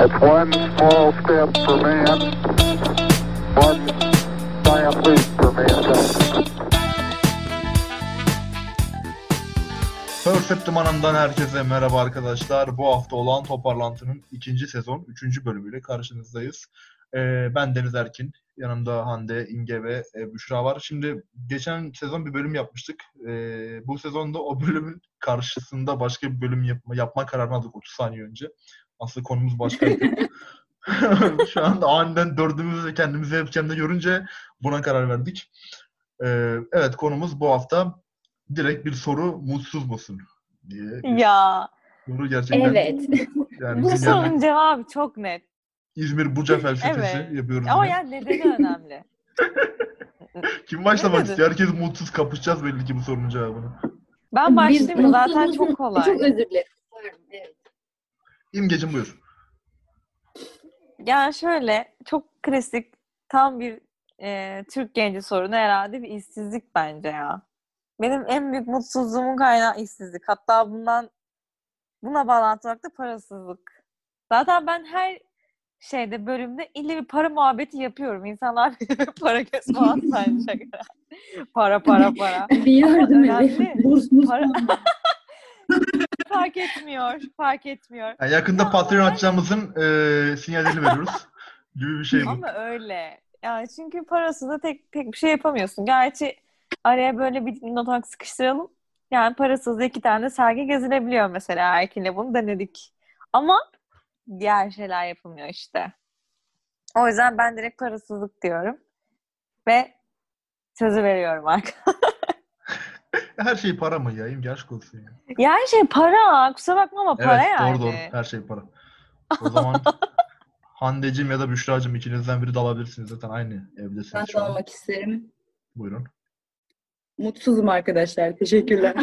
It's one small step for man, one giant leap for mankind. Perseptim Hanım'dan herkese merhaba arkadaşlar. Bu hafta Olağan Toparlantı'nın 2. sezon 3. bölümüyle karşınızdayız. Ben Deniz Erkin, yanımda Hande, Inge ve Büşra var. Şimdi geçen sezon bir bölüm yapmıştık. Bu sezonda o bölümün karşısında başka bir bölüm yapma kararını aldık 30 saniye önce. Aslında konumuz başkaydı. Şu anda aniden dördümüzü kendimize yapacağını görünce buna karar verdik. Evet, konumuz bu hafta direkt bir soru: mutsuz musun diye. Ya. Soru gerçekten. Evet. Yani bu sorunun cevabı çok net. İzmir Buca felsefesi evet. Yapıyoruz. Ama yani nedeni önemli. Kim başlamak istiyor? Herkes mutsuz, kapışacağız belli ki bu sorunun cevabını. Ben başlayayım, zaten çok kolay. Çok özür dilerim. Evet. İmgeciğim buyur. Yani şöyle, çok klasik, tam bir Türk genci sorunu herhalde bir işsizlik bence ya. Benim en büyük mutsuzluğumun kaynağı işsizlik. Hatta buna bağlantı olarak da parasızlık. Zaten ben her bölümde illa bir para muhabbeti yapıyorum. İnsanlar para kesme atlayacak. Para. Bir yardım edin. Burs. Para... Fark etmiyor. Yani yakında ya Patreon atacağımızın sinyalini veriyoruz gibi bir şey bu. Ama öyle. Yani çünkü parasız da pek bir şey yapamıyorsun. Gerçi araya böyle bir notak sıkıştıralım. Yani parasız da 2 tane sergi gezilebiliyor mesela. Erkin'le bunu denedik. Ama diğer şeyler yapılmıyor işte. O yüzden ben direkt parasızlık diyorum. Ve sözü veriyorum arkadaşlar. Her şey para mı ya? İmge, aşk olsun ya. Ya her şey para. Kusura bakma ama para evet, yani. Evet, doğru. Her şey para. O zaman Hande'cim ya da Büşra'cım, ikinizden biri dalabilirsiniz. Zaten aynı evdesiniz. Ben de almak isterim. Buyurun. Mutsuzum arkadaşlar. Teşekkürler.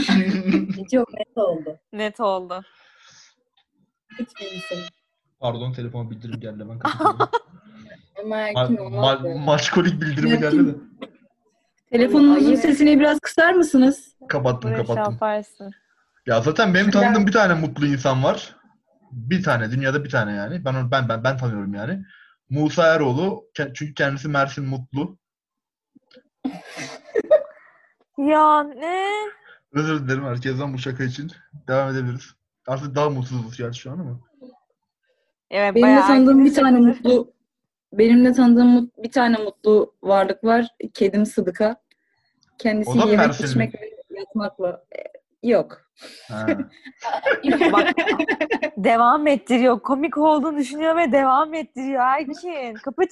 Çok net oldu. Pardon, telefon bildirim geldi. Ben kapatıyorum. Ama erkin olmaz. Maçkolik bildirimi geldi de. Telefonunuzun sesini biraz kısar mısınız? Kapattım. Ya zaten benim tanıdığım bir tane mutlu insan var. Bir tane, dünyada bir tane yani. Ben tanıyorum yani. Musa Eroğlu. Çünkü kendisi Mersin Mutlu. Ya ne? Özür dilerim herkesten bu şaka için. Devam edebiliriz. Artık daha mutsuzuz yani şu an ama. Evet, Benimle tanıdığım bir tane mutlu varlık var. Kedim Sıdıka. Kendisi yemek, Mersinli. İçmek ve yatmakla. Yok. Bak, devam ettiriyor. Komik olduğunu düşünüyor ve devam ettiriyor. Erkin. Kapıç.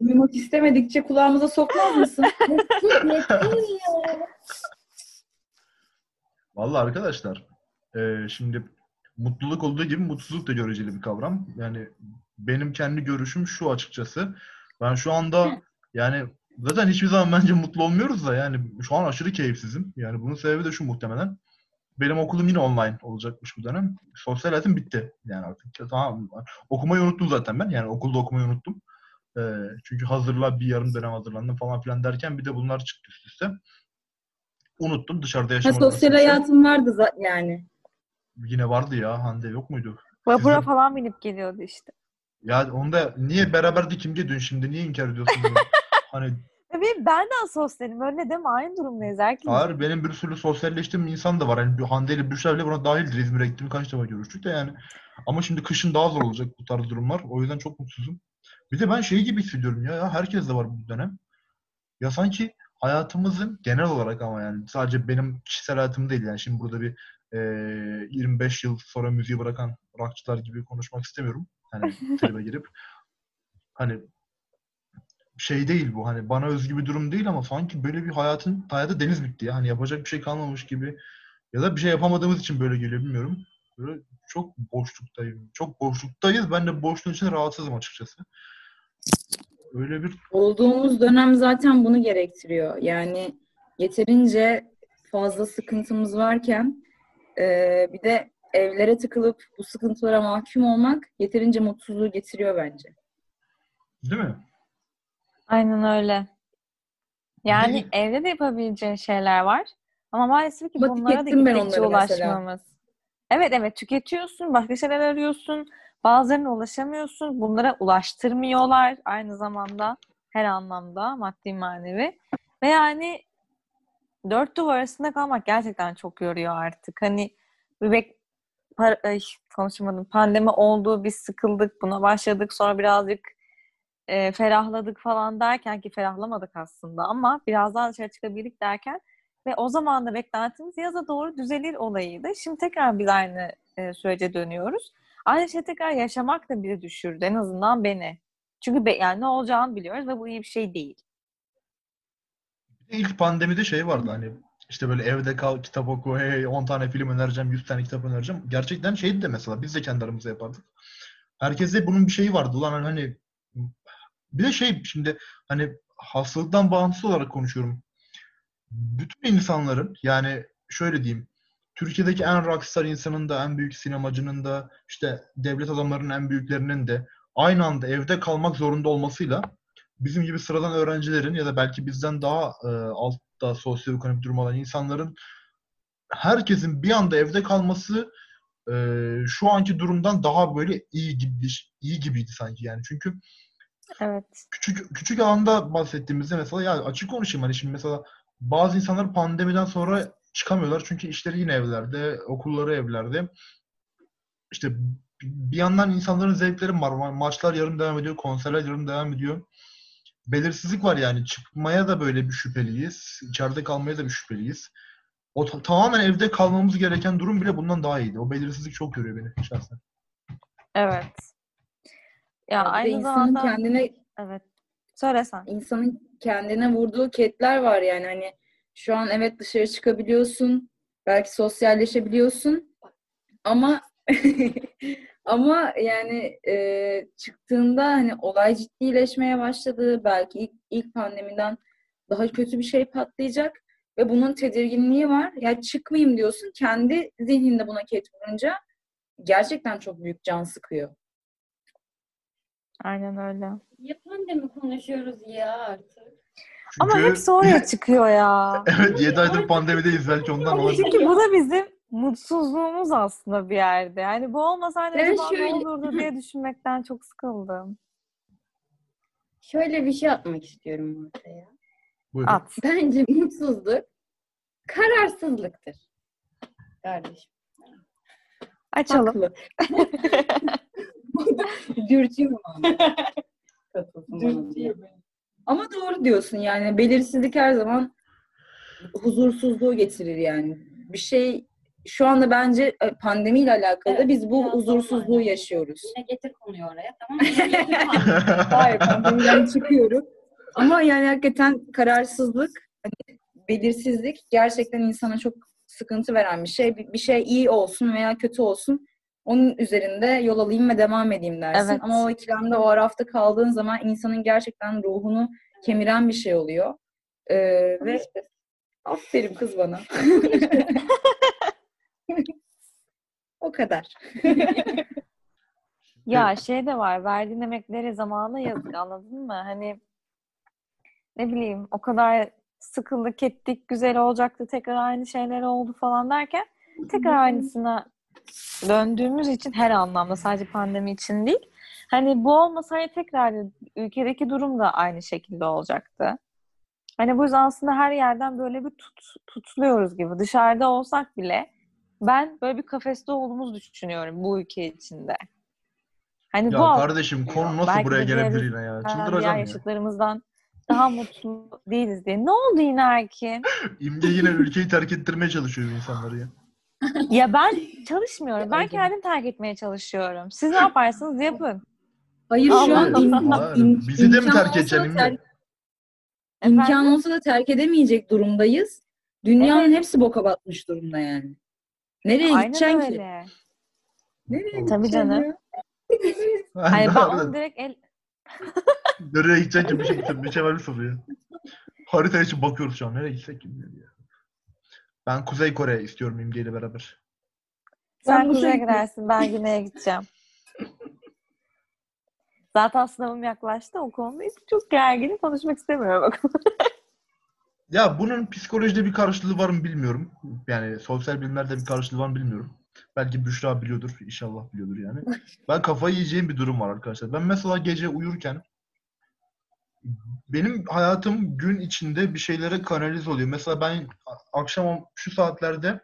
Duymak istemedikçe kulağımıza sokmaz mısın? Vallahi arkadaşlar. Şimdi mutluluk olduğu gibi mutsuzluk da göreceli bir kavram. Yani benim kendi görüşüm şu açıkçası. Ben şu anda yani zaten hiçbir zaman bence mutlu olmuyoruz da yani şu an aşırı keyifsizim. Yani bunun sebebi de şu muhtemelen. Benim okulum yine online olacakmış bu dönem. Sosyal hayatım bitti. Yani artık tamam. Okumayı unuttum zaten ben. Yani okulda okumayı unuttum. Çünkü bir yarım dönem hazırlandım falan filan derken bir de bunlar çıktı üst üste. Unuttum dışarıda yaşamayı. Sosyal hayatım vardı zaten yani. Yine vardı ya. Hande yok muydu? Vapura falan binip geliyordu işte. Ya onda niye beraberdik Kimge dün, şimdi niye inkar ediyorsun bunu? Hani ben de sosyalim, öyle deme, aynı durumdayız herkes. Hayır, benim bir sürü sosyalleştiğim insan da var. Yani Hande ile Büşra bile buna dahildir. İzmir'e gittim, kaç defa görüştük de yani. Ama şimdi kışın daha zor olacak bu tarz durumlar. O yüzden çok mutsuzum. Bir de ben gibi hissediyorum ya herkes de var bu dönem. Ya sanki hayatımızın genel olarak ama yani sadece benim kişisel hayatım değil yani şimdi burada bir 25 yıl sonra müziği bırakan rockçılar gibi konuşmak istemiyorum. Hani tribe girip hani değil bu, hani bana özgü bir durum değil ama sanki böyle bir hayata deniz bitti ya. Hani yapacak bir şey kalmamış gibi ya da bir şey yapamadığımız için böyle geliyor, bilmiyorum. Böyle çok boşluktayım. Çok boşluktayız. Ben de boşluğun için rahatsızım açıkçası. Öyle bir olduğumuz dönem zaten bunu gerektiriyor. Yani yeterince fazla sıkıntımız varken bir de evlere tıkılıp bu sıkıntılara mahkum olmak yeterince mutsuzluğu getiriyor bence. Değil mi? Aynen öyle. Yani evde de yapabileceğin şeyler var. Ama maalesef ki bunlara da gittikçe ulaşmamız. Mesela. Evet, tüketiyorsun, başka şeyler arıyorsun, bazılarına ulaşamıyorsun, bunlara ulaştırmıyorlar aynı zamanda her anlamda, maddi manevi. Ve yani dört duvar arasında kalmak gerçekten çok yoruyor artık. Hani pandemi oldu, biz sıkıldık, buna başladık, sonra birazcık ferahladık falan derken, ki ferahlamadık aslında ama biraz daha dışarı çıkabildik derken ve o zaman da beklentimiz yaza doğru düzelir olayıydı. Şimdi tekrar biz aynı sürece dönüyoruz. Aynı şey tekrar yaşamak da bizi düşürdü, en azından beni. Çünkü yani ne olacağını biliyoruz ve bu iyi bir şey değil. İlk pandemide şey vardı, hani işte böyle evde kal, kitap oku, 10 tane film önereceğim, 100 tane kitap önereceğim. Gerçekten şeydi de mesela, biz de kendi aramızda yapardık. Herkeste bunun bir şeyi vardı. Ulan hani bir de şey, şimdi hani hastalıktan bağımsız olarak konuşuyorum. Bütün insanların, yani şöyle diyeyim, Türkiye'deki en rockstar insanın da, en büyük sinemacının da, işte devlet adamlarının en büyüklerinin de aynı anda evde kalmak zorunda olmasıyla bizim gibi sıradan öğrencilerin ya da belki bizden daha altta sosyoekonomik durum olan insanların, herkesin bir anda evde kalması şu anki durumdan daha böyle iyi gibiydi sanki yani. Çünkü evet. Küçük alanda bahsettiğimizde mesela, ya açık konuşayım, hani şimdi mesela bazı insanlar pandemiden sonra çıkamıyorlar çünkü işleri yine evlerde, okulları evlerde. İşte bir yandan insanların zevkleri var. Maçlar yarım devam ediyor, konserler yarım devam ediyor. Belirsizlik var yani. Çıkmaya da böyle bir şüpheliyiz. İçeride kalmaya da bir şüpheliyiz. O tamamen evde kalmamız gereken durum bile bundan daha iyiydi. O belirsizlik çok yoruyor beni şahsen. Evet. Ya aynı zamanda kendine... Evet. Söylesen. İnsanın kendine vurduğu ketler var yani. Hani şu an evet dışarı çıkabiliyorsun. Belki sosyalleşebiliyorsun. Ama ama yani çıktığında hani olay ciddileşmeye başladı. Belki ilk pandemiden daha kötü bir şey patlayacak ve bunun tedirginliği var. Ya çıkmayayım diyorsun, kendi zihninde buna ket vurunca gerçekten çok büyük can sıkıyor. Aynen öyle. Ya pandemi konuşuyoruz ya artık. Çünkü... Ama hep oraya çıkıyor ya. Evet, 7 aydır pandemideyiz, belki ondan olabilir. Çünkü bu da bizim mutsuzluğumuz aslında bir yerde. Yani bu olmasaydı ne olurdu diye düşünmekten çok sıkıldım. Şöyle bir şey atmak istiyorum ortaya. Buyurun. At. Bence mutsuzluk kararsızlıktır. Kardeşim. Açalım. Dürtüyorum ama. Ama doğru diyorsun yani. Belirsizlik her zaman huzursuzluğu getirir yani. Bir şey şu anda bence pandemiyle alakalı evet, biz bu huzursuzluğu yaşıyoruz. Yine getir konuyu oraya, tamam mı? Hayır, pandemiden çıkıyoruz. Ama yani hakikaten kararsızlık, hani belirsizlik gerçekten insana çok sıkıntı veren bir şey. Bir şey iyi olsun veya kötü olsun, onun üzerinde yol alayım ve devam edeyim dersin. Evet. Ama o ikilemde, o arafta kaldığın zaman insanın gerçekten ruhunu kemiren bir şey oluyor. Ve aferin kız bana. O kadar. Ya şey de var, verdiğin emeklere zamanla yazık, anladın mı? Hani ne bileyim, o kadar sıkıldık ettik, güzel olacaktı, tekrar aynı şeyler oldu falan derken tekrar aynısına döndüğümüz için her anlamda, sadece pandemi için değil. Hani bu olmasaydı tekrar ülkedeki durum da aynı şekilde olacaktı. Hani bu yüzden aslında her yerden böyle bir tutuluyoruz gibi. Dışarıda olsak bile ben böyle bir kafeste olduğumuzu düşünüyorum bu ülke içinde. Hani ya bu kardeşim, konu nasıl buraya gelebilir yine ya? Çıldıracağım ya. Yaşıtlarımızdan daha mutlu değiliz diye. Ne oldu yine Erkin? İmge yine ülkeyi terk ettirmeye çalışıyor insanları ya. Ya ben çalışmıyorum. Ben kendim terk etmeye çalışıyorum. Siz ne yaparsanız yapın. Hayır, şu an bizi de mi terk edeceksin? İmkan olsa da terk edemeyecek durumdayız. Dünyanın hepsi boka batmış durumda yani. Nereye gideceksin ki? Nereye tabii canım. Hayır, ben onu direkt nereye gideceksin ki? Bir şey var mı soruyor? Haritaya için bakıyoruz şu an. Nereye gidecek ki? Ben Kuzey Kore'ye istiyorum İmge ile beraber. Sen Kuzey'e gidersin, ben Güney'e gideceğim. Zaten sınavım yaklaştı, o konuda çok gerginim, konuşmak istemiyorum bakalım. Ya bunun psikolojide bir karşılığı var mı bilmiyorum. Yani sosyal bilimlerde bir karşılığı var mı bilmiyorum. Belki Büşra biliyordur. İnşallah biliyordur yani. Ben kafayı yiyeceğim bir durum var arkadaşlar. Ben mesela gece uyurken benim hayatım gün içinde bir şeylere kanalize oluyor. Mesela ben akşam şu saatlerde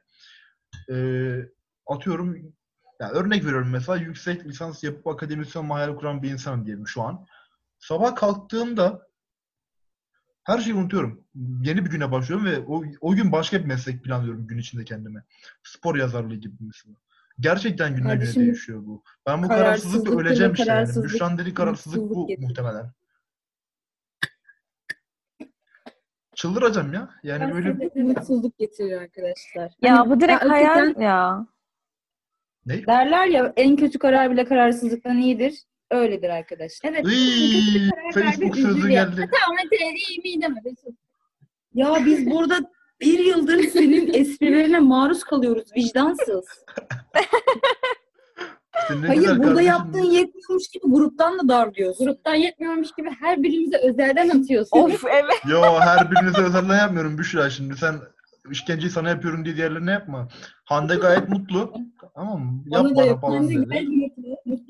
atıyorum yani örnek veriyorum mesela yüksek lisans yapıp akademisyen hayal kuran bir insanım diyelim şu an. Sabah kalktığımda her şeyi unutuyorum. Yeni bir güne başlıyorum ve o gün başka bir meslek planlıyorum gün içinde kendime. Spor yazarlığı gibi mesela. Gerçekten günden güne değişiyor bu. Ben bu kararsızlıkla öleceğim işte. Yani. Büşra'nın dediği kararsızlık bu muhtemelen. Çıldıracağım ya. Yani öyle bir mutsuzluk getiriyor arkadaşlar. Ya hani, bu direkt hayal ya. Ne? Derler ya en kötü karar bile kararsızlıktan iyidir. Öyledir arkadaşlar. Evet. Facebook sözü geldi. Ya biz burada bir yıldır senin esprilerine maruz kalıyoruz. Vicdansız. Hayır burada kardeşim. Yaptığın yetmiyormuş gibi gruptan da darlıyorsun. Gruptan yetmiyormuş gibi her birimize özelden atıyorsun. Of evet. Yo her birimize özelden yapmıyorum Büşra şimdi. Sen işkenceyi sana yapıyorum diye diğerlerine yapma. Hande gayet mutlu. Tamam mı? Yap bana yok. Falan dedi.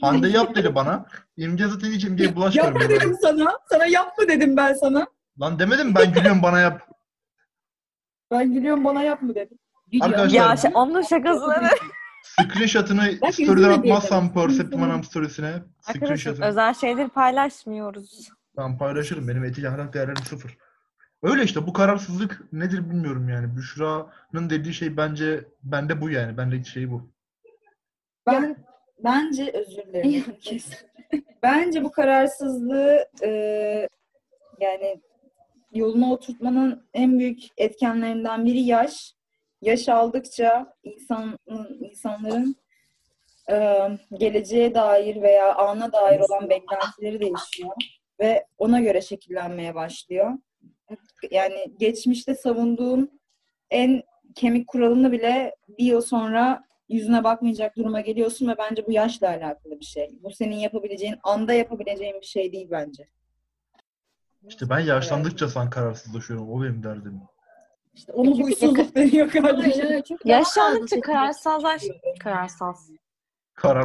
Hande yap dedi bana. İmge zaten hiç İmge'ye bulaşmıyorum. Yapma dedim sana. Sana yapma dedim ben sana. Lan demedim ben gülüyorum bana yap. Ben gülüyorum bana yap mı dedim. Gülüyorum. Arkadaşlar. Ya onun şakasını. Screenshot'ını story'den atmazsam Perseptim Anam story'sine. Arkadaşlar özel şeyleri paylaşmıyoruz. Ben paylaşırım. Benim etik ahlak değerlerim sıfır. Öyle işte bu kararsızlık nedir bilmiyorum yani. Büşra'nın dediği şey bence bende bu yani. Bendeki şey bu. Bence özür dilerim. Bence bu kararsızlığı yani yoluna oturtmanın en büyük etkenlerinden biri yaş. Yaş aldıkça insanların geleceğe dair veya ana dair olan beklentileri değişiyor ve ona göre şekillenmeye başlıyor. Yani geçmişte savunduğun en kemik kuralını bile bir yıl sonra yüzüne bakmayacak duruma geliyorsun ve bence bu yaşla alakalı bir şey. Bu senin yapabileceğin, anda yapabileceğin bir şey değil bence. İşte ben yaşlandıkça kararsızlaşıyorum. O benim derdim. İşte onu huysuzluk deniyor kardeşim. Yaşlandıkça kararsız.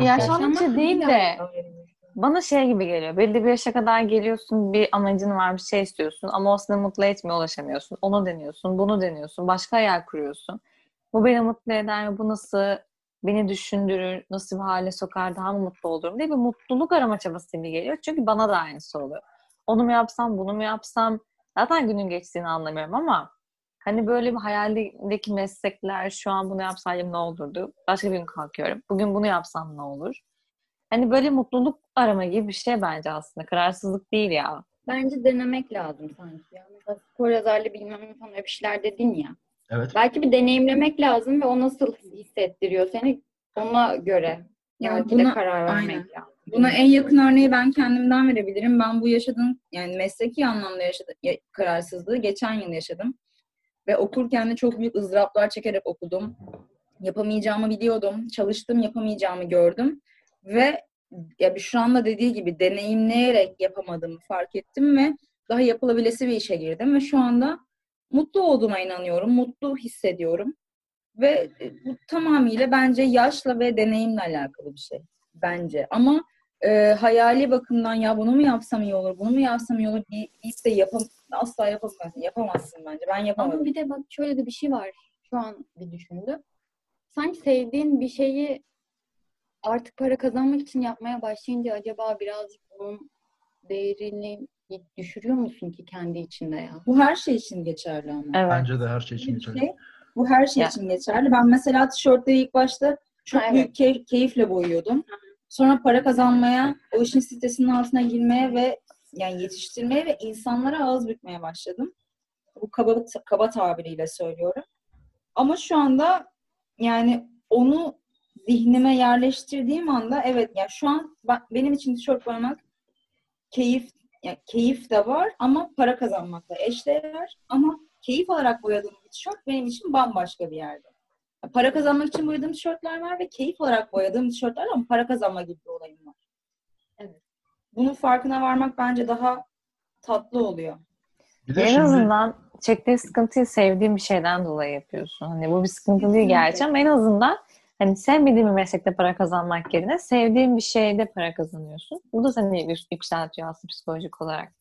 Yaşlandıkça değil de bana gibi geliyor. Belli bir yaşa kadar geliyorsun, bir amacın var, bir şey istiyorsun ama o seni mutlu etmiyor, ulaşamıyorsun. Onu deniyorsun, bunu deniyorsun, başka hayal kuruyorsun. Bu beni mutlu eder mi? Bu nasıl beni düşündürür? Nasıl bir hale sokar? Daha mı mutlu olurum diye bir mutluluk arama çabası gibi geliyor. Çünkü bana da aynısı oluyor. Onu mu yapsam, bunu mu yapsam? Zaten günün geçtiğini anlamıyorum ama hani böyle bir hayaldeki meslekler şu an bunu yapsaydım ne olurdu? Başka bir gün kalkıyorum. Bugün bunu yapsam ne olur? Hani böyle mutluluk arama gibi bir şey bence aslında. Kararsızlık değil ya. Bence denemek lazım sanki. Yani spor yazarlığı bilmem falan öyle bir şeyler dedin ya. Evet. Belki bir deneyimlemek lazım ve o nasıl hissettiriyor seni ona göre. Yani buna, de karar vermek lazım. Buna en yakın örneği ben kendimden verebilirim. Ben bu yaşadığım yani mesleki anlamda yaşadığım kararsızlığı geçen yıl yaşadım. Ve okurken de çok büyük ızdıraplar çekerek okudum. Yapamayacağımı biliyordum. Çalıştım, yapamayacağımı gördüm. Ve ya Büşra'nın dediği gibi deneyimleyerek yapamadığımı fark ettim ve daha yapılabilesi bir işe girdim. Ve şu anda mutlu olduğuma inanıyorum, mutlu hissediyorum. Ve bu tamamıyla bence yaşla ve deneyimle alakalı bir şey. Bence. Ama hayali bakımdan ya bunu mu yapsam iyi olur, bunu mu yapsam iyi olur deyip de asla yapamazsın. Yapamazsın bence. Ben yapamadım. Ama bir de bak şöyle de bir şey var. Şu an bir düşündüm. Sanki sevdiğin bir şeyi artık para kazanmak için yapmaya başlayınca acaba birazcık bunun değerini düşürüyor musun ki kendi içinde ya? Bu her şey için geçerli ama. Evet. Bence de her şey için geçerli. Bu her şey için geçerli. Ben mesela tişörtleri ilk başta çok büyük keyifle boyuyordum. Sonra para kazanmaya, o işin stresinin altına girmeye ve yani yetiştirmeye ve insanlara ağız bükmeye başladım. Bu kaba tabiriyle söylüyorum. Ama şu anda yani onu zihnime yerleştirdiğim anda evet yani şu an benim için tişört boyamak keyif, yani keyif de var ama para kazanmakla eşdeğer ama keyif olarak boyadığım bir tişört benim için bambaşka bir yerde. Para kazanmak için boyadığım tişörtler var ve keyif olarak boyadığım tişörtler var ama para kazanma gibi bir olayım var. Evet. Bunun farkına varmak bence daha tatlı oluyor. En azından çektiğin sıkıntıyı sevdiğin bir şeyden dolayı yapıyorsun. Hani bu bir sıkıntı değil gerçi ama en azından hani sevmediğim bir meslekte para kazanmak yerine sevdiğim bir şeyde para kazanıyorsun. Bu da seni yükseltiyor aslında psikolojik olarak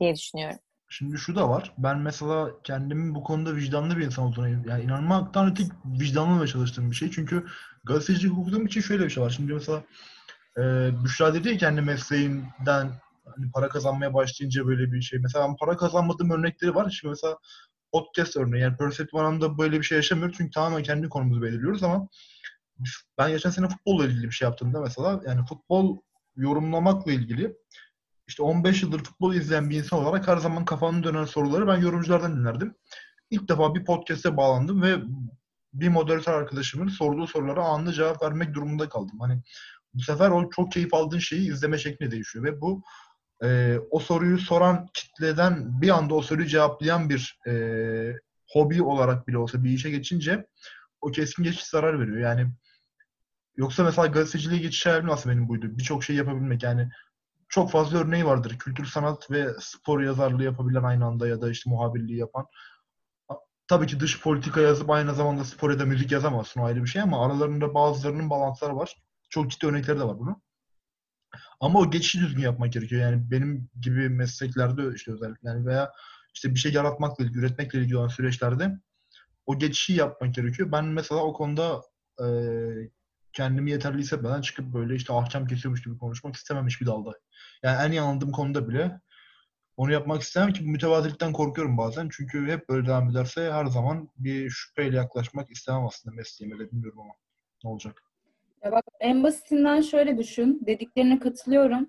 diye düşünüyorum. Şimdi şu da var. Ben mesela kendimin bu konuda vicdanlı bir insan olduğuna yani inanmaktan öte vicdanlı ve çalıştığım bir şey. Çünkü gazeteci okuduğum için şöyle bir şey var. Şimdi mesela Büşra dedi ya kendi mesleğimden hani para kazanmaya başlayınca böyle bir şey. Mesela ben para kazanmadığım örnekleri var. Şimdi mesela podcast örneği. Yani Perseptim anlamda böyle bir şey yaşamıyoruz. Çünkü tamamen kendi konumuzu belirliyoruz ama ben geçen sene futbolla ilgili bir şey yaptığımda mesela yani futbol yorumlamakla ilgili İşte 15 yıldır futbol izleyen bir insan olarak her zaman kafanın dönen soruları ben yorumculardan dinlerdim. İlk defa bir podcast'e bağlandım ve bir moderatör arkadaşımın sorduğu sorulara anında cevap vermek durumunda kaldım. Hani bu sefer o çok keyif aldığın şeyi izleme şekli değişiyor ve bu o soruyu soran kitleden bir anda o soruyu cevaplayan bir hobi olarak bile olsa bir işe geçince o keskin geçiş zarar veriyor. Yani yoksa mesela gazeteciliğe geçiş hayalim aslında benim buydu. Birçok şey yapabilmek yani. Çok fazla örneği vardır. Kültür, sanat ve spor yazarlığı yapabilen aynı anda ya da işte muhabirliği yapan. Tabii ki dış politika yazıp aynı zamanda spor ya da müzik yazamazsın. O ayrı bir şey ama aralarında bazılarının balansları var. Çok ciddi örnekleri de var bunun. Ama o geçişi düzgün yapmak gerekiyor. Yani benim gibi mesleklerde işte özellikle yani veya işte bir şey yaratmakla ilgili, üretmekle ilgili olan süreçlerde o geçişi yapmak gerekiyor. Ben mesela o konuda kendimi yeterli hissetmeden çıkıp böyle işte ahkam kesiyormuş gibi konuşmak istememiş bir dalda. Yani en iyi anladığım konuda bile onu yapmak istemem ki bu mütevazilikten korkuyorum bazen. Çünkü hep böyle devam ederse her zaman bir şüpheyle yaklaşmak istemem aslında mesleğime de bilmiyorum ama ne olacak. Ya bak en basitinden şöyle düşün. Dediklerine katılıyorum.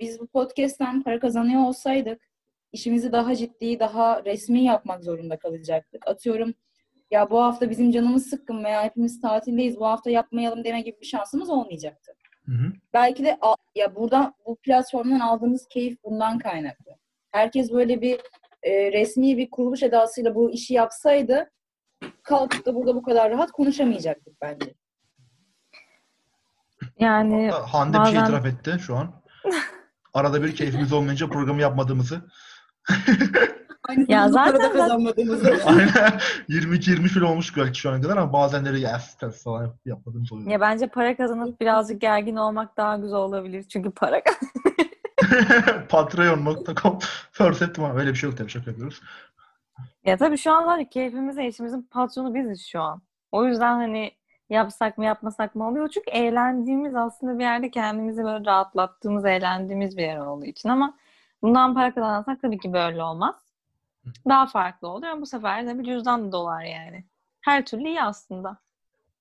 Biz bu podcast'ten para kazanıyor olsaydık işimizi daha ciddi, daha resmi yapmak zorunda kalacaktık. Atıyorum ya bu hafta bizim canımız sıkkın veya hepimiz tatildeyiz bu hafta yapmayalım deme gibi bir şansımız olmayacaktı. Hı hı. Belki de ya buradan bu platformdan aldığımız keyif bundan kaynaklı. Herkes böyle bir resmi bir kuruluş edasıyla bu işi yapsaydı kalkıp da burada bu kadar rahat konuşamayacaktık bence. Yani Hande bazen... bir şey itiraf etti şu an. Arada bir keyfimiz olmayınca programı yapmadığımızı. Aynısını ya zaten kazanmadığımızda. Aynen. 22-20 film olmuş belki şu an kadar ama bazenleri yes falan yapmadığımız oluyor. Ya bence para kazanıp birazcık gergin olmak daha güzel olabilir. Çünkü para Patreon.com Perseptim ama öyle bir şey yok tabii şaka yapıyoruz. Ya tabii şu an var keyfimize işimizin patronu biziz şu an. O yüzden hani yapsak mı yapmasak mı oluyor. Çünkü eğlendiğimiz aslında bir yerde kendimizi böyle rahatlattığımız, eğlendiğimiz bir yer olduğu için ama bundan para kazansak tabii ki böyle olmaz. Daha farklı olur ama bu sefer de bir cüzdan dolar yani. Her türlü iyi aslında.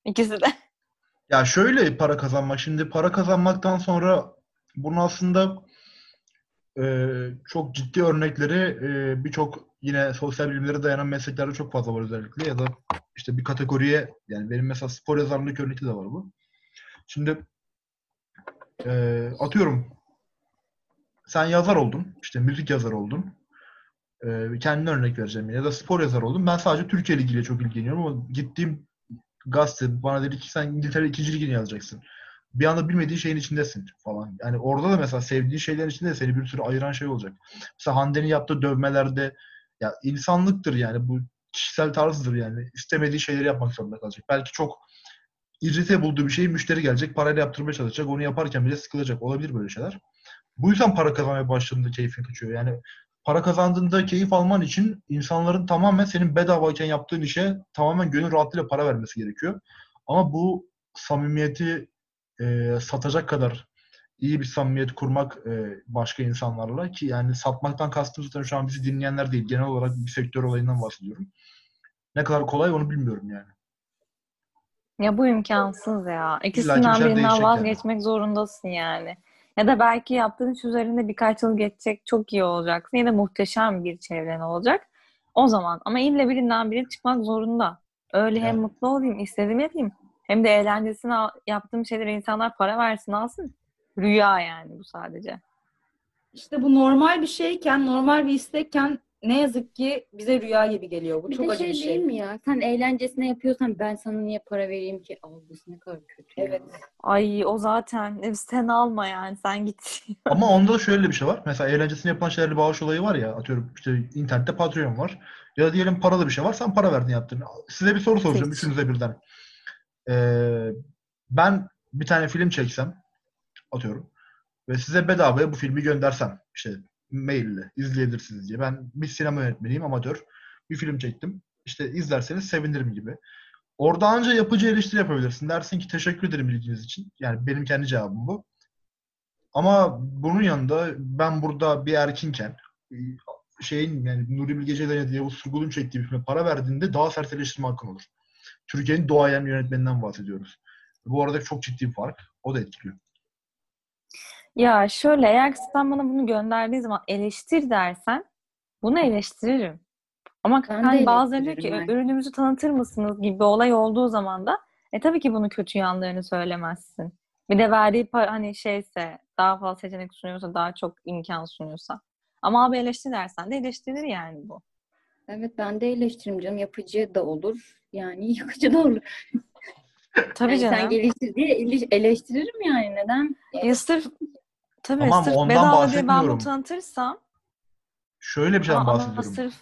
İkisi de. Ya şöyle para kazanmak. Şimdi para kazanmaktan sonra bunun aslında çok ciddi örnekleri birçok yine sosyal bilimlere dayanan mesleklerde çok fazla var özellikle. Ya da işte bir kategoriye yani benim mesela spor yazarlık örneği de var bu. Şimdi atıyorum sen yazar oldun. İşte müzik yazarı oldun. Kendime örnek vereceğim ya da spor yazarı oldum. Ben sadece Türkiye ligiyle çok ilgileniyorum ama gittiğim gazete bana dedi ki sen İngiltere 2. ligini yazacaksın. Bir anda bilmediğin şeyin içindesin falan. Yani orada da mesela sevdiğin şeylerin içinde seni bir sürü ayıran şey olacak. Mesela Hande'nin yaptığı dövmelerde ya insanlıktır yani bu kişisel tarzdır yani. İstemediği şeyleri yapmak zorunda kalacak. Belki çok irrite bulduğu bir şeyi müşteri gelecek, parayla yaptırmaya çalışacak. Onu yaparken bile sıkılacak. Olabilir böyle şeyler. Bu yüzden para kazanmaya başladığında keyfin kaçıyor. Yani para kazandığında keyif alman için insanların tamamen senin bedavayken yaptığın işe tamamen gönül rahatlığıyla para vermesi gerekiyor. Ama bu samimiyeti satacak kadar iyi bir samimiyet kurmak başka insanlarla ki yani satmaktan kastım zaten şu an bizi dinleyenler değil. Genel olarak bir sektör olayından bahsediyorum. Ne kadar kolay onu bilmiyorum yani. Ya bu imkansız ya. İkisinden birinden vazgeçmek yani. Zorundasın yani. Ya da belki yaptığın iş üzerinde birkaç yıl geçecek çok iyi olacaksın. Ya da muhteşem bir çevren olacak. O zaman ama illa birinden biri çıkmak zorunda. Öyle hem evet. Mutlu olayım, istediğimi yapayım. Hem de eğlencesini yaptığım şeylere insanlar para versin, alsın. Rüya yani bu sadece. İşte bu normal bir şeyken, normal bir istekken ne yazık ki bize rüya gibi geliyor. Bu bir çok acı bir şey. Değil mi ya? Sen eğlencesine yapıyorsan ben sana niye para vereyim ki? Algısı ne kadar kötü. Evet. Ya. Ay o zaten sen alma yani sen git. Ama onda da şöyle bir şey var. Mesela eğlencesine yapılan şeylerle bağış olayı var ya. Atıyorum işte internette Patreon var. Ya da diyelim paralı bir şey var. Sen para verdin yaptın. Size bir soru soracağım üçünüze birden. ben bir tane film çeksem, atıyorum, ve size bedavaya bu filmi göndersem, işte maille izleyebilirsiniz diye. Ben bir sinema yönetmeniyim, amatör. Bir film çektim. İşte izlerseniz sevinirim gibi. Orada anca yapıcı eleştiri yapabilirsin. Dersin ki teşekkür ederim ilginiz için. Yani benim kendi cevabım bu. Ama bunun yanında ben burada bir Erkinken şeyin, yani Nuri Bilge Ceylan diye Yavuz Turgul'un çektiği bir filme para verdiğinde daha sert eleştirme hakkın olur. Türkiye'nin doğayan yönetmeninden bahsediyoruz. Bu arada çok ciddi bir fark. O da etkiliyor. Ya şöyle, eğer sen bana bunu gönderdiğin zaman eleştir dersen bunu eleştiririm. Ama hani bazıları diyor ki ürünümüzü tanıtır mısınız gibi bir olay olduğu zaman da tabii ki bunun kötü yanlarını söylemezsin. Bir de verdiği hani şeyse, daha fazla seçenek sunuyorsa, daha çok imkan sunuyorsa. Ama abi eleştir dersen de eleştirilir yani bu. Evet, ben de eleştiririm canım. Yapıcı da olur. Yani yıkıcı da olur. Tabii yani canım. Sen geliştir diye eleştiririm yani. Neden? Ya sırf, tabii tamam, sırf bedava diye ben bunu tanıtırsam. Şöyle bir şeyden bahsediyorum.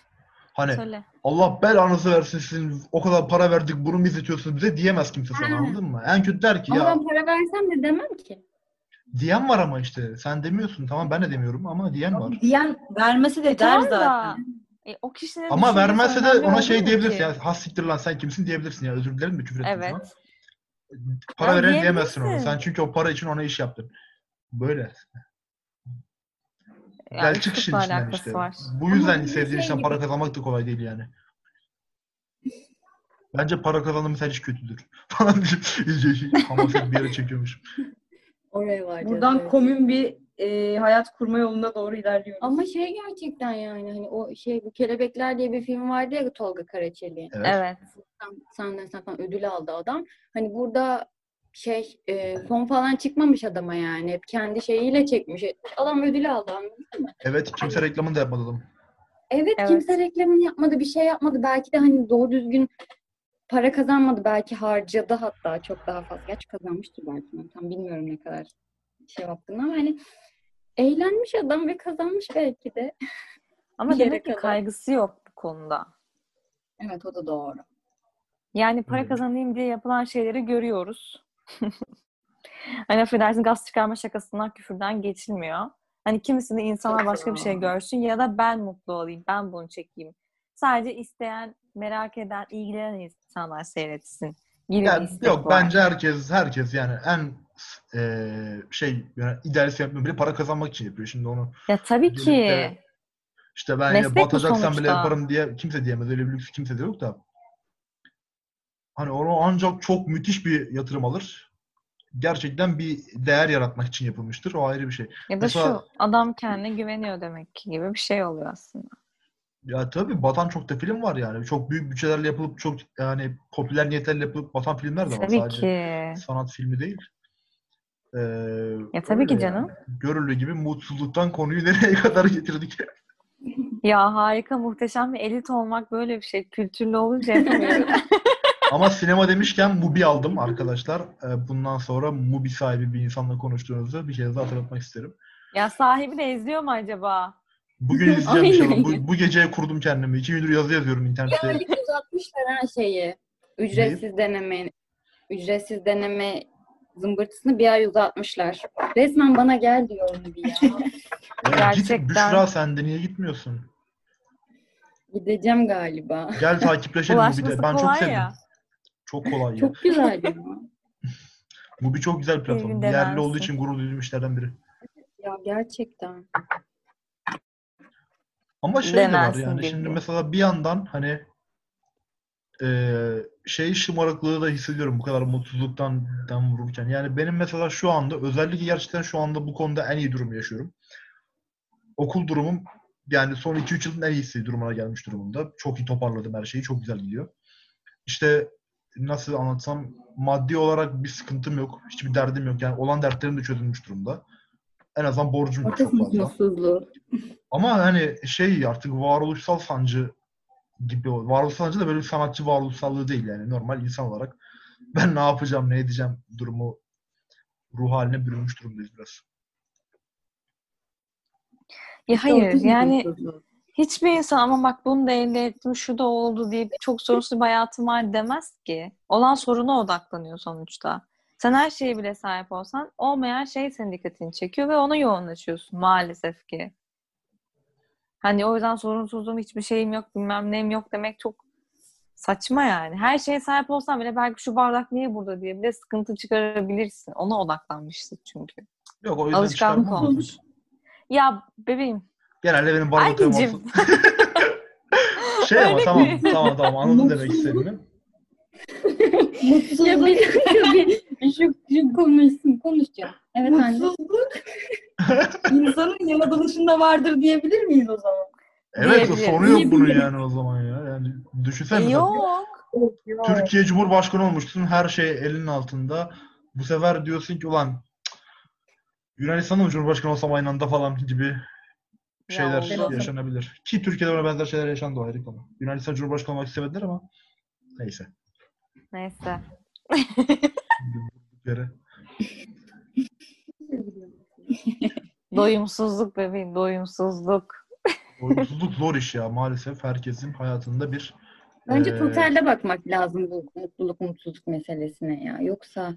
Hani söyle. Allah belanızı versin, sizin o kadar para verdik, bunu mu izletiyorsunuz bize diyemez kimse sana, anladın mı? En kötü der ki ama ya. Ama ben para versem de demem ki. Diyen var ama işte. Sen demiyorsun, tamam, ben de demiyorum ama diyen var. Diyen vermesi de der zaten. O kişinin ama vermezse de ona şey diyebilirsin ki. Ya has siktir lan sen kimsin diyebilirsin ya, özür dilerim de küfür ettim evet. Sana. Para veren diyemezsin ona. Sen çünkü o para için ona iş yaptın. Böyle. Yani Belçik işin içinden işte. Var. Bu yüzden sevdiğin işten para kazanmak da kolay değil yani. Bence para kazanımı sen hiç kötüdür. Falan diyeceğim. Hamasını bir yere çekiyormuşum. Oraya var. Buradan evet. Komün bir hayat kurma yoluna doğru ilerliyoruz. Ama şey gerçekten yani hani o şey, bu Kelebekler diye bir film vardı ya Tolga Karaçelik'in. Evet. Senden falan ödül aldı adam. Hani burada şey fon falan çıkmamış adama yani. Hep kendi şeyiyle çekmiş. Adam ödül aldı, anladın mı? Evet, kimse reklamını da yapmadı adam. Evet, evet, kimse reklamını yapmadı, bir şey yapmadı. Belki de hani doğru düzgün para kazanmadı. Belki harcadı hatta çok daha fazla. Gerçi kazanmıştır belki. Tam bilmiyorum ne kadar şey yaptığını ama hani eğlenmiş adam ve kazanmış belki de. Ama demek ki kaygısı yok bu konuda. Evet, o da doğru. Yani para kazanayım diye yapılan şeyleri görüyoruz. Hani affedersin, gaz çıkarma şakasından, küfürden geçilmiyor. Hani kimisinde insanlar başka bir şey görsün ya da ben mutlu olayım, ben bunu çekeyim. Sadece isteyen, merak eden, ilgilenen insanlar seyretsin. Yani, yok bence herkes yani en şey yani idealist yapmıyor bile, para kazanmak için yapıyor şimdi onu. Ya tabii ki. De, işte ben ya, batacaksam bile yaparım diye kimse diyemez. Öyle bir lüks kimse de yok da. Hani onu ancak çok müthiş bir yatırım alır. Gerçekten bir değer yaratmak için yapılmıştır. O ayrı bir şey. Ya da mesela, şu adam kendine güveniyor demek ki gibi bir şey oluyor aslında. Ya tabii batan çok da film var yani. Çok büyük bütçelerle yapılıp, çok yani popüler niyetlerle yapılıp batan filmler de var. Tabii sadece ki. Sanat filmi değil. Ya tabii ki canım. Yani. Görüldüğü gibi mutsuzluktan konuyu nereye kadar getirdik. Ya harika, muhteşem bir elit olmak böyle bir şey. Kültürlü olunca yapamıyorum. Ama sinema demişken Mubi aldım arkadaşlar. Bundan sonra Mubi sahibi bir insanla konuştuğunuzu bir kez daha hatırlatmak isterim. Ya sahibi de izliyor mu acaba? Bugün izleyeceğim inşallah. Bu geceye kurdum kendimi. 2 gündür yazı yazıyorum internette. Ya 260 veren şeyi. Ücretsiz deneme. Ücretsiz deneme zımbırtısını bir ay 160'lar. Resmen bana gel diyor Mubi ya. Gerçekten. Git Büşra, sen de niye gitmiyorsun? Gideceğim galiba. Gel takipleşelim Mubi'de. Ben çok sevdim. Ya. Çok kolay ya. Çok güzel değil mi? Bu bir çok güzel platform. Yerli olduğu için gurur duyduğum işlerden biri. Ya gerçekten. Ama şey de var yani. Şimdi mesela bir yandan hani şey şımarıklığı da hissediyorum bu kadar mutsuzluktan vururken. Yani benim mesela şu anda özellikle gerçekten şu anda bu konuda en iyi durumu yaşıyorum. Okul durumum yani son 2-3 yılın en iyisi durumuna gelmiş durumunda. Çok iyi toparladım her şeyi. Çok güzel gidiyor. İşte nasıl anlatsam, maddi olarak bir sıkıntım yok. Hiçbir derdim yok. Yani olan dertlerim de çözülmüş durumda. En azından borcum yok çok fazla. Mutsuzluğu. Ama hani şey artık varoluşsal sancı gibi. Varoluşsal sancı da böyle bir sanatçı varoluşsallığı değil yani. Normal insan olarak ben ne yapacağım, ne edeceğim durumu ruh haline bürünmüş durumdayız biraz. Ya hayır yani hiçbir insan ama bak bunu da elde ettim, şu da oldu diye çok sorunsuz bir hayatım var demez ki. Olan soruna odaklanıyor sonuçta. Sen her şeye bile sahip olsan olmayan şey senin dikkatini çekiyor ve ona yoğunlaşıyorsun maalesef ki. Hani o yüzden sorunsuzluğum, hiçbir şeyim yok, bilmem neyim yok demek çok saçma yani. Her şeye sahip olsan bile belki şu bardak niye burada diye bile sıkıntı çıkarabilirsin. Ona odaklanmıştık çünkü. Yok, o yüzden alışkanlık olmuş. Ya bebeğim. Genelde benim bardaklarım olsun. Şey ama tamam anladım demek istediğimi. Mutsuzluk. Ya bir şu konuşacağım. Evet, mutsuzluk insanın yaratılışında vardır diyebilir miyiz o zaman? Evet, sonu yok bunun yani o zaman ya. Yani düşünsene. Yok. Türkiye Cumhurbaşkanı olmuşsun, her şey elinin altında. Bu sefer diyorsun ki ulan Yunanistan'da mı Cumhurbaşkanı olsam aynı anda falan gibi şeyler yaşanabilir. Ki Türkiye'de böyle benzer şeyler yaşandı, o ayrı konu. Yunanistan Cumhurbaşkanı olmak istemediler ama neyse. Doyumsuzluk bebeğim, doyumsuzluk. Doyumsuzluk zor iş ya maalesef. Herkesin hayatında bir... Önce totalde bakmak lazım bu mutluluk, mutsuzluk meselesine ya. Yoksa...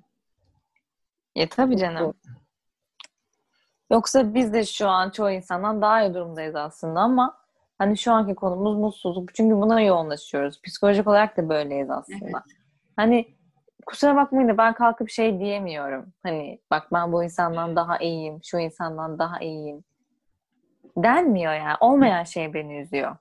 Ya tabii canım. Yoksa biz de şu an çoğu insandan daha iyi durumdayız aslında ama hani şu anki konumuz mutsuzluk. Çünkü buna yoğunlaşıyoruz. Psikolojik olarak da böyleyiz aslında. Evet. Hani kusura bakmayın da ben kalkıp şey diyemiyorum. Hani bak ben bu insandan daha iyiyim, şu insandan daha iyiyim denmiyor yani. Olmayan şey beni üzüyor.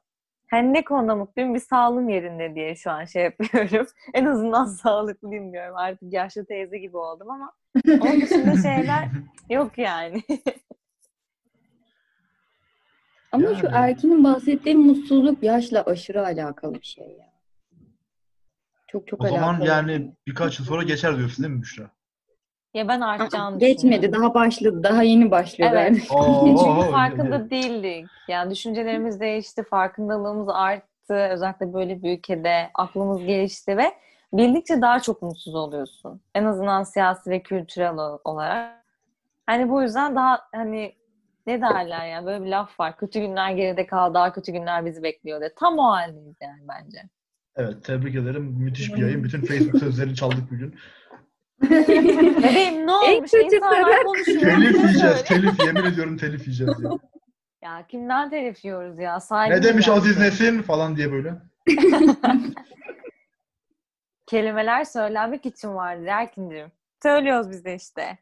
Hani ne konuda mutluyum? Bir sağlığım yerinde diye şu an şey yapıyorum. En azından sağlıklıyım diyorum. Artık yaşlı teyze gibi oldum ama onun dışında şeyler yok yani. Ama yani. Şu Erkin'in bahsettiği mutsuzluk yaşla aşırı alakalı bir şey ya. Çok alakalı. O zaman yani birkaç yıl sonra geçer diyorsun değil mi Büşra? Ya ben artacağını geçmedi. Daha başladı. Daha yeni başladı. Evet. Çünkü farkında değildik. Yani düşüncelerimiz değişti. Farkındalığımız arttı. Özellikle böyle bir ülkede aklımız gelişti ve bildikçe daha çok mutsuz oluyorsun. En azından siyasi ve kültürel olarak. Hani bu yüzden daha hani ne derler yani böyle bir laf var. Kötü günler geride kaldı. Daha kötü günler bizi bekliyor diye. Tam o haldeyiz yani bence. Evet. Tebrik ederim. Müthiş bir yayın. Bütün Facebook sözlerini çaldık bugün. Bebeğim ne olmuş? İnsanlar konuşuyor. Telif yiyeceğiz. Yemin ediyorum telif yiyeceğiz ya. Ya kimden telif yiyoruz ya? Saygı ne demiş Aziz Nesin falan diye böyle. Kelimeler söylenmek için vardır Erkin'cim. Söylüyoruz biz de işte.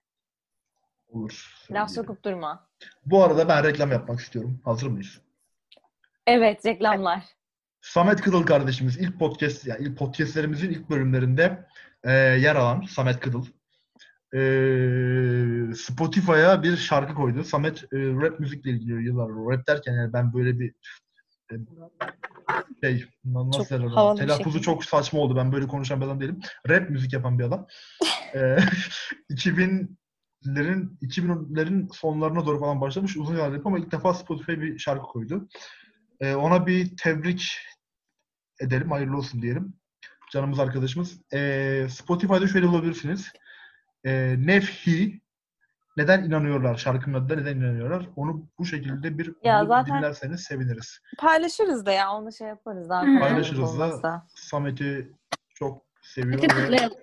Olur. Laf sokup durma. Bu arada ben reklam yapmak istiyorum. Hazır mıyız? Evet, reklamlar. Samet Kızıl kardeşimiz ilk podcastlerimizin ilk bölümlerinde yer alan Samet Kızıl Spotify'a bir şarkı koydu. Samet rap müzikle ilgili yıllar rap derken yani ben böyle bir şey nasıl telaffuzu çok saçma oldu. Ben böyle konuşan bir adam değilim. Rap müzik yapan bir adam. 2000'lerin sonlarına doğru falan başlamış. Uzun yıllar rap ama ilk defa Spotify'a bir şarkı koydu. Ona bir tebrik edelim. Hayırlı olsun diyelim. Canımız arkadaşımız. Spotify'da şöyle bulabilirsiniz. Nefhi. Neden inanıyorlar? Şarkının adı da neden inanıyorlar? Onu bu şekilde bir dinlerseniz seviniriz. Paylaşırız da ya. Onu şey yaparız. Daha paylaşırız da. Samet'i çok seviyorum.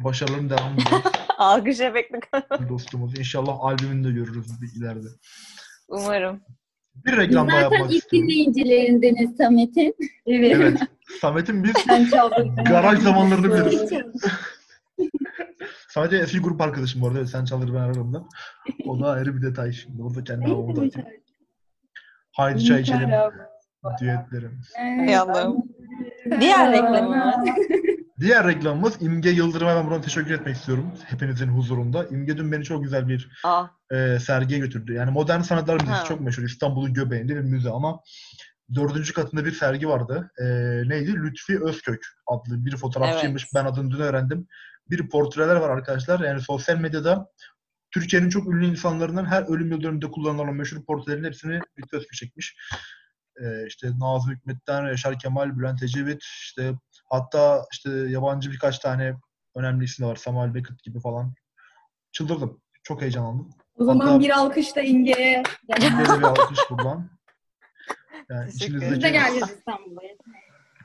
Başarılarını devam ediyoruz. Alkış efekti. Dostumuz. İnşallah albümünü de görürüz ileride. Umarım. Bir reklam daha yapmak istiyorum. Zaten ilk dinleyicilerindeniz Samet'in. Evet. Samet'in biz garaj zamanlarını biliriz. Samet'in eski grup arkadaşım bu arada. Sen çalır ben ararım da. O da ayrı bir detay şimdi. Orada kendi havamı da atayım. Haydi çay içelim. Düetlerim. Diğer reklamımız. İmge Yıldırım'a ben buradan teşekkür etmek istiyorum. Hepinizin huzurunda. İmge dün beni çok güzel bir sergiye götürdü. Yani Modern Sanatlar Müzesi çok meşhur. İstanbul'un göbeğinde bir müze ama 4. katında bir sergi vardı. Neydi? Lütfi Özkök adlı bir fotoğrafçıymış. Evet. Ben adını dün öğrendim. Bir portreler var arkadaşlar. Yani sosyal medyada Türkiye'nin çok ünlü insanlarından her ölüm yıl dönümünde kullanılan meşhur portrelerin hepsini Lütfi Özkök çekmiş. İşte Nazım Hikmet'ten, Yaşar Kemal, Bülent Ecevit, işte hatta işte yabancı birkaç tane önemli isim var. Samuel Beckett gibi falan. Çıldırdım. Çok heyecanlandım. O zaman hatta bir alkış da İnge'ye. İnge'ye bir alkış buradan. Yani siz de geleceğiz İstanbul'a.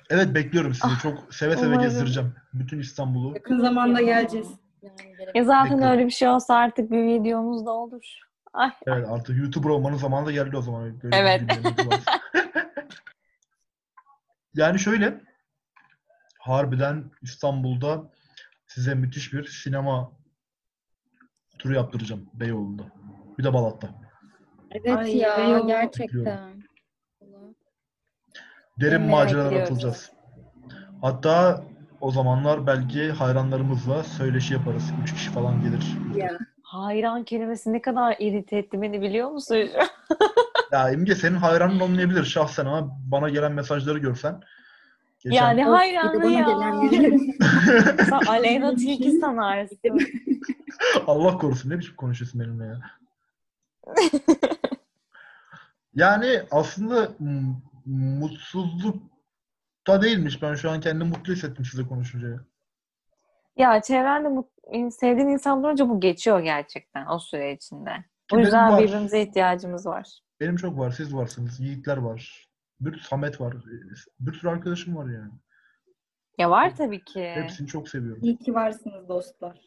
Evet, bekliyorum sizi. Çok seve seve gezdireceğim. Bütün İstanbul'u. Yakın zamanda geleceğiz. Yani zaten bekliyorum. Öyle bir şey olsa artık bir videomuz da olur. Ay. Evet, artık YouTuber olmanın zamanı da geldi o zaman. Böyle evet. Yani şöyle, harbiden İstanbul'da size müthiş bir sinema turu yaptıracağım Beyoğlu'nda. Bir de Balat'ta. Evet. Ay ya, Beyoğlu gerçekten. Derin maceralara atılacağız. Hatta o zamanlar belki hayranlarımızla söyleşi yaparız. 3 kişi falan gelir. Ya. Hayran kelimesi ne kadar irite etti beni, biliyor musun? Ya İmge, senin hayranın olmayabilir şahsen ama bana gelen mesajları görsen. Geçen... Yani hayranı ya. Aleyna Tilki sanarsın. Allah korusun, ne biçim konuşuyorsun benimle ya. Yani aslında mutsuzlukta değilmiş. Ben şu an kendimi mutlu hissettim size konuşunca. Ya çevrende sevdiğin insanlar önce bu geçiyor gerçekten o süre içinde. O yüzden birbirimize ihtiyacımız var. Benim çok var. Siz varsınız. Yiğitler var. Bir Samet var. Bir sürü arkadaşım var yani. Ya var tabii ki. Hepsini çok seviyorum. İyi ki varsınız dostlar.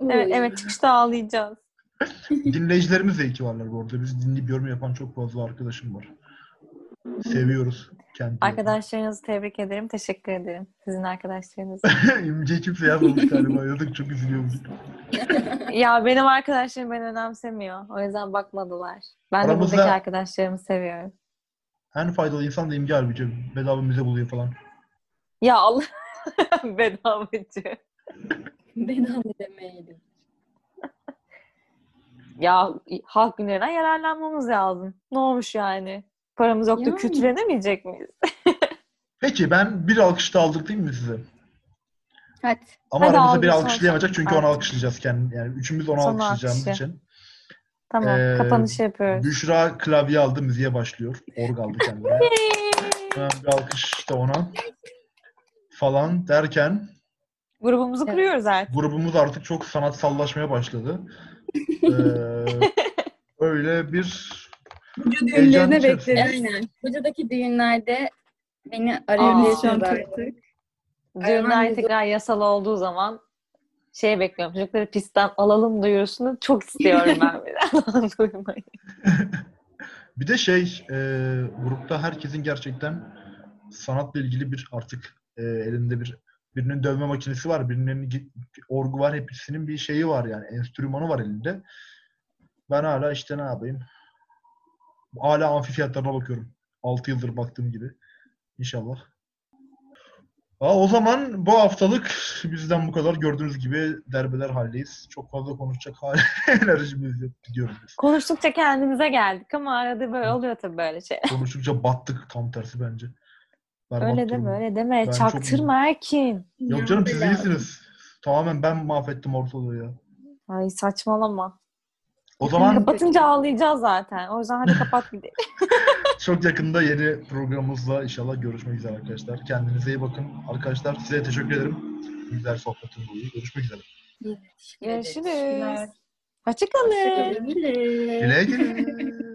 Evet, evet, çıkışta ağlayacağız. Dinleyicilerimiz de iyi ki varlar bu arada. Biz dinleyip yorum yapan çok fazla arkadaşım var. Seviyoruz kendimizi. Arkadaşlarınızı tebrik ederim. Teşekkür ederim. Sizin arkadaşlarınız. İmce kimse yazmamış galiba. Yazık, çok üzülüyormuş. Ya benim arkadaşlarım beni önemsemiyor. O yüzden bakmadılar. Ben aramızda... de buradaki arkadaşlarımı seviyorum. En faydalı insan da İmge harbici. Bedava müze buluyor falan. Ya Allah. Bedavacı. Bedava demeyelim. Ya halk günlerinden yararlanmamız lazım. Ne olmuş yani? Paramız yoktu. Yani. Kütülenemeyecek miyiz? Peki ben bir alkışta aldırtayım mı size? Hadi. Ama hadi aramızda bir alkışlayamayacak çünkü onu alkışlayacağız kendini. Yani üçümüz onu alkışlayacağımız için. Tamam. Kapanışı yapıyoruz. Büşra klavye aldı, müziğe başlıyor. Org aldı kendine. Hemen bir alkış da ona. Falan derken. Grubumuzu kuruyoruz artık. Grubumuz artık çok sanatsallaşmaya başladı. Öyle bir Buca düğünlerine bekleriz. Aynen. Buca'daki düğünlerde beni arayabiliyorsunuz artık. Düğünler tekrar yasal olduğu zaman şey bekliyorum. Çocukları pistten alalım duyurusunu çok istiyorum ben bile. Bir de grupta herkesin gerçekten sanatla ilgili bir artık elinde birinin dövme makinesi var, birinin orgu var, hepsinin bir şeyi var yani, enstrümanı var elinde. Ben hala işte ne yapayım? Hala amfi fiyatlarına bakıyorum. 6 yıldır baktığım gibi. İnşallah. O zaman bu haftalık bizden bu kadar. Gördüğünüz gibi derbeler haldeyiz. Çok fazla konuşacak hali enerjimiz yok. Gidiyoruz biz. Konuştukça kendimize geldik ama arada böyle oluyor tabii böyle şey. Konuştukça battık, tam tersi bence. Öyle deme, öyle deme. Ben çaktırma çok... Erkin. Yok canım, siz iyisiniz. Tamamen ben mahvettim ortalığı ya. Ay saçmalama. O zaman... Kapatınca ağlayacağız zaten. O yüzden hadi kapat gidelim. Çok yakında yeni programımızla inşallah görüşmek üzere arkadaşlar. Kendinize iyi bakın. Arkadaşlar size teşekkür ederim. Güzel sohbetin boyu. Görüşmek üzere. Görüşürüz. Hoşçakalın. Güle güle.